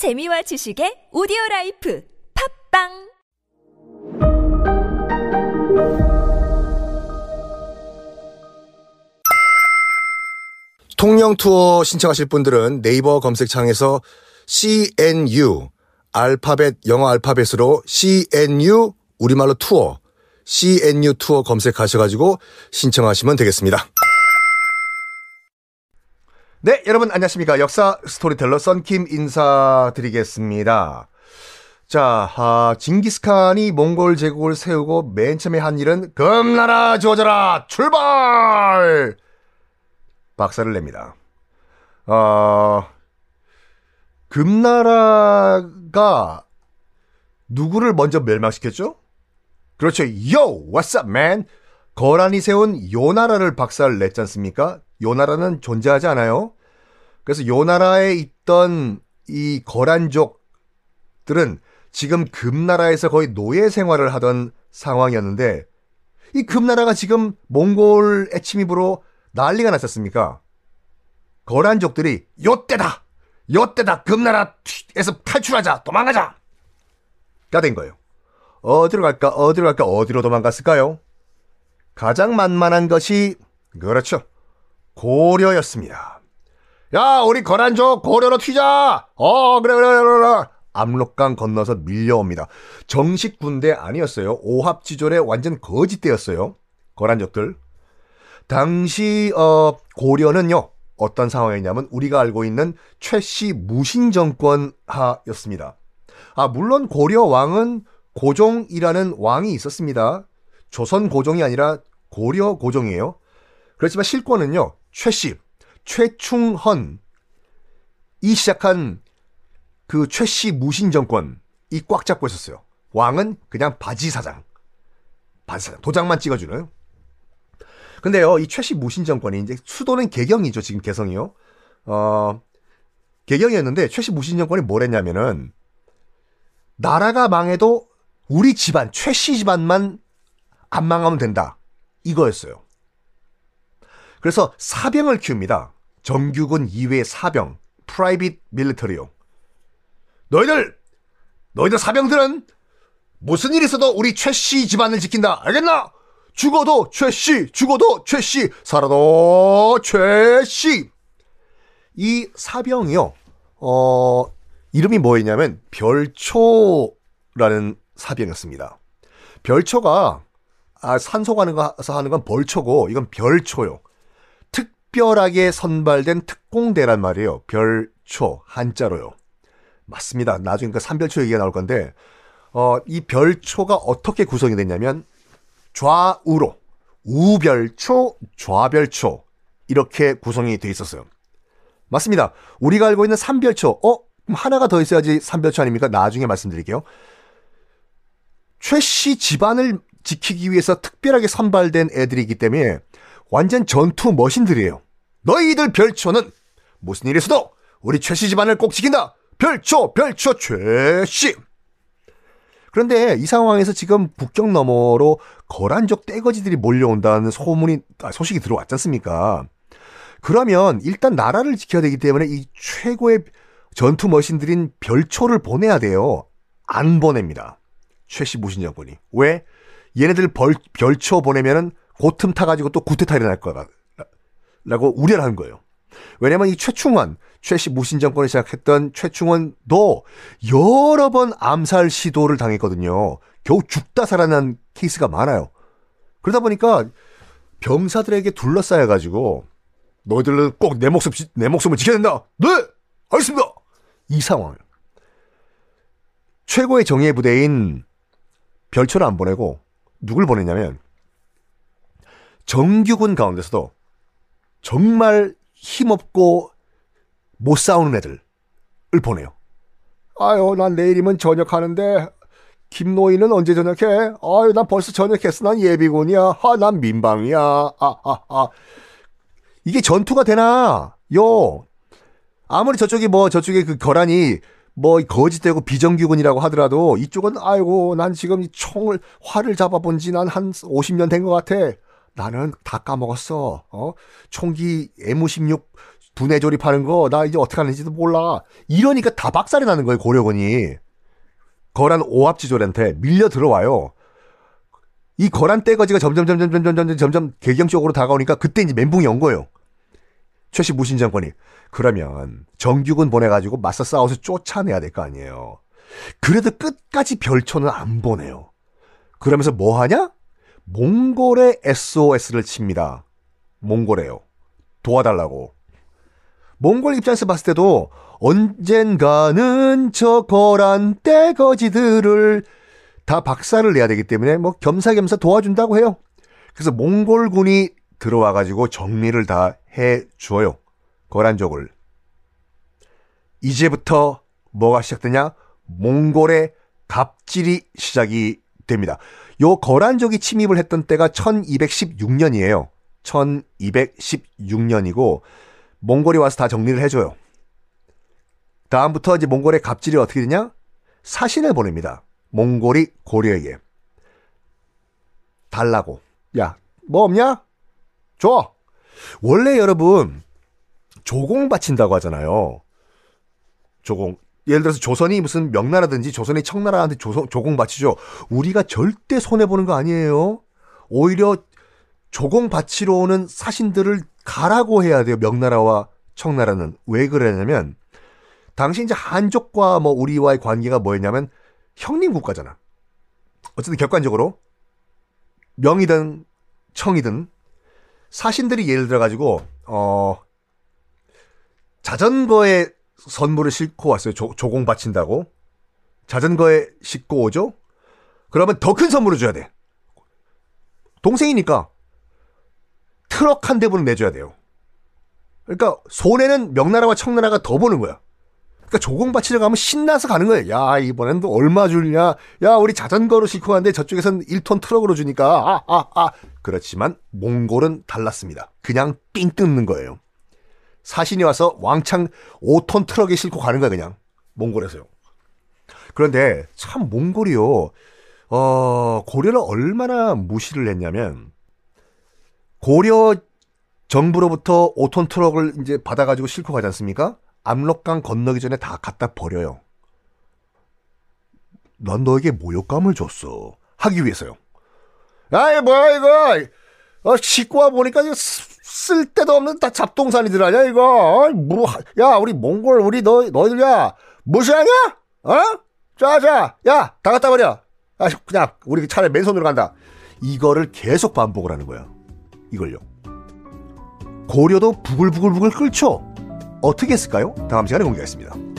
재미와 지식의 오디오라이프 팝빵! 통영투어 신청하실 분들은 네이버 검색창에서 CNU 알파벳 영어 알파벳으로 CNU 우리말로 투어 CNU 투어 검색하셔가지고 신청하시면 되겠습니다. 네, 여러분 안녕하십니까. 역사 스토리텔러 썬킴 인사드리겠습니다. 자, 징기스칸이 몽골 제국을 세우고 맨 처음에 한 일은 금나라 조져라 출발! 박살을 냅니다. 금나라가 누구를 먼저 멸망시켰죠? 그렇죠. Yo! What's up, man? 거란이 세운 요나라를 박살을 냈지 않습니까? 요나라는 존재하지 않아요. 그래서 요나라에 있던 이 거란족들은 지금 금나라에서 거의 노예 생활을 하던 상황이었는데 이 금나라가 지금 몽골의 침입으로 난리가 났었습니까? 거란족들이 요때다 금나라에서 탈출하자 도망가자 가 된 거예요. 어디로 갈까 어디로 도망갔을까요? 가장 만만한 것이 그렇죠 고려였습니다. 야 우리 거란족 고려로 튀자. 그래. 압록강 건너서 밀려옵니다. 정식 군대 아니었어요. 오합지졸의 완전 거짓대였어요. 거란족들. 당시 고려는요. 어떤 상황이냐면 우리가 알고 있는 최씨 무신정권 하였습니다. 물론 고려 왕은 고종이라는 왕이 있었습니다. 조선 고종이 아니라 고려 고종이에요. 그렇지만 실권은요. 최씨, 최충헌이 시작한 그 최씨 무신정권이 꽉 잡고 있었어요. 왕은 그냥 바지사장. 도장만 찍어주는. 근데요, 이 최씨 무신정권이 이제 수도는 개경이죠. 지금 개성이요. 개경이었는데 최씨 무신정권이 뭘 했냐면은 나라가 망해도 우리 집안, 최씨 집안만 안 망하면 된다. 이거였어요. 그래서 사병을 키웁니다. 정규군 이외의 사병, 프라이빗 밀리터리요. 너희들 사병들은 무슨 일이 있어도 우리 최씨 집안을 지킨다. 알겠나? 죽어도 최씨, 살아도 최씨. 이 사병이요. 이름이 뭐였냐면 별초라는 사병이었습니다. 별초가 산소 가서 하는 건 벌초고 이건 별초요. 특별하게 선발된 특공대란 말이에요. 별초 한자로요. 맞습니다. 나중에 그 삼별초 얘기가 나올 건데 이 별초가 어떻게 구성이 됐냐면 좌우로 우별초, 좌별초 이렇게 구성이 돼 있었어요. 맞습니다. 우리가 알고 있는 삼별초 그럼 하나가 더 있어야지 삼별초 아닙니까? 나중에 말씀드릴게요. 최씨 집안을 지키기 위해서 특별하게 선발된 애들이기 때문에 완전 전투 머신들이에요. 너희들 별초는 무슨 일이 있어도 우리 최씨 집안을 꼭 지킨다. 별초 최씨. 그런데 이 상황에서 지금 북경 너머로 거란족 떼거지들이 몰려온다는 소식이 들어왔지 않습니까? 그러면 일단 나라를 지켜야 되기 때문에 이 최고의 전투 머신들인 별초를 보내야 돼요. 안 보냅니다. 최씨 무신정권이. 왜? 얘네들 별초 보내면은 고틈 타가지고 또 구태타 일어날 거라고 우려를 하는 거예요. 왜냐면 이 최충헌, 최씨 무신정권을 시작했던 최충헌도 여러 번 암살 시도를 당했거든요. 겨우 죽다 살아난 케이스가 많아요. 그러다 보니까 병사들에게 둘러싸여가지고 너희들은 꼭 내 목숨을 지켜야 된다. 네! 알겠습니다. 이 상황. 최고의 정예 부대인 별초를 안 보내고 누굴 보냈냐면 정규군 가운데서도 정말 힘없고 못 싸우는 애들을 보내요. 아유, 난 내일이면 저녁하는데 김노인은 언제 저녁해? 아유, 난 벌써 저녁했어. 난 예비군이야. 난 민방이야. 이게 전투가 되나? 아무리 저쪽에 그 거란이 거짓되고 비정규군이라고 하더라도 이쪽은 아이고, 난 지금 화를 잡아본 지 난 한 50년 된 것 같아. 나는 다 까먹었어. 총기 M16 분해 조립하는 거 나 이제 어떻게 하는지도 몰라. 이러니까 다 박살이 나는 거예요. 고려군이 거란 오합지졸한테 밀려 들어와요. 이 거란 떼거지가 점점 개경 쪽으로 다가오니까 그때 이제 멘붕이 온 거예요. 최씨 무신정권이. 그러면 정규군 보내가지고 맞서 싸워서 쫓아내야 될 거 아니에요. 그래도 끝까지 별초는 안 보내요. 그러면서 뭐 하냐? 몽골에 SOS를 칩니다. 몽골에요. 도와달라고. 몽골 입장에서 봤을 때도 언젠가는 저 거란 떼거지들을 다 박살을 내야 되기 때문에 뭐 겸사겸사 도와준다고 해요. 그래서 몽골군이 들어와가지고 정리를 다 해줘요. 거란족을. 이제부터 뭐가 시작되냐? 몽골의 갑질이 시작이 됩니다. 요 거란족이 침입을 했던 때가 1216년이에요. 1216년이고 몽골이 와서 다 정리를 해줘요. 다음부터 이제 몽골의 갑질이 어떻게 되냐? 사신을 보냅니다. 몽골이 고려에게. 달라고. 야, 뭐 없냐? 줘! 원래 여러분 조공 바친다고 하잖아요. 조공. 예를 들어서 조선이 무슨 명나라든지 조선이 청나라한테 조공 바치죠. 우리가 절대 손해보는 거 아니에요. 오히려 조공 바치러 오는 사신들을 가라고 해야 돼요. 명나라와 청나라는. 왜 그러냐면 당시 이제 한족과 뭐 우리와의 관계가 뭐였냐면 형님 국가잖아. 어쨌든 객관적으로 명이든 청이든 사신들이 예를 들어가지고 자전거에 선물을 싣고 왔어요. 조공 바친다고. 자전거에 싣고 오죠. 그러면 더 큰 선물을 줘야 돼. 동생이니까 트럭 한 대분을 내줘야 돼요. 그러니까 손해는 명나라와 청나라가 더 보는 거야. 그러니까 조공 바치러 가면 신나서 가는 거예요. 야, 이번엔 또 얼마 주냐. 야, 우리 자전거로 싣고 가는데 저쪽에선 1톤 트럭으로 주니까. 그렇지만 몽골은 달랐습니다. 그냥 삥 뜯는 거예요. 사신이 와서 왕창 5톤 트럭에 싣고 가는 거야, 그냥. 몽골에서요. 그런데 참 몽골이요. 고려를 얼마나 무시를 했냐면 고려 정부로부터 5톤 트럭을 이제 받아가지고 싣고 가지 않습니까? 압록강 건너기 전에 다 갖다 버려요. 난 너에게 모욕감을 줬어. 하기 위해서요. 아이, 뭐야, 이거. 싣고 와보니까 이거 쓸데도 없는 다 잡동산이들 아냐, 이거. 야, 우리 몽골, 우리 너희들, 야, 무시하냐? 자자, 야, 다 갖다 버려. 아, 그냥, 우리 차라리 맨손으로 간다. 이거를 계속 반복을 하는 거야. 이걸요. 고려도 부글부글 끓죠. 어떻게 했을까요? 다음 시간에 공개하겠습니다.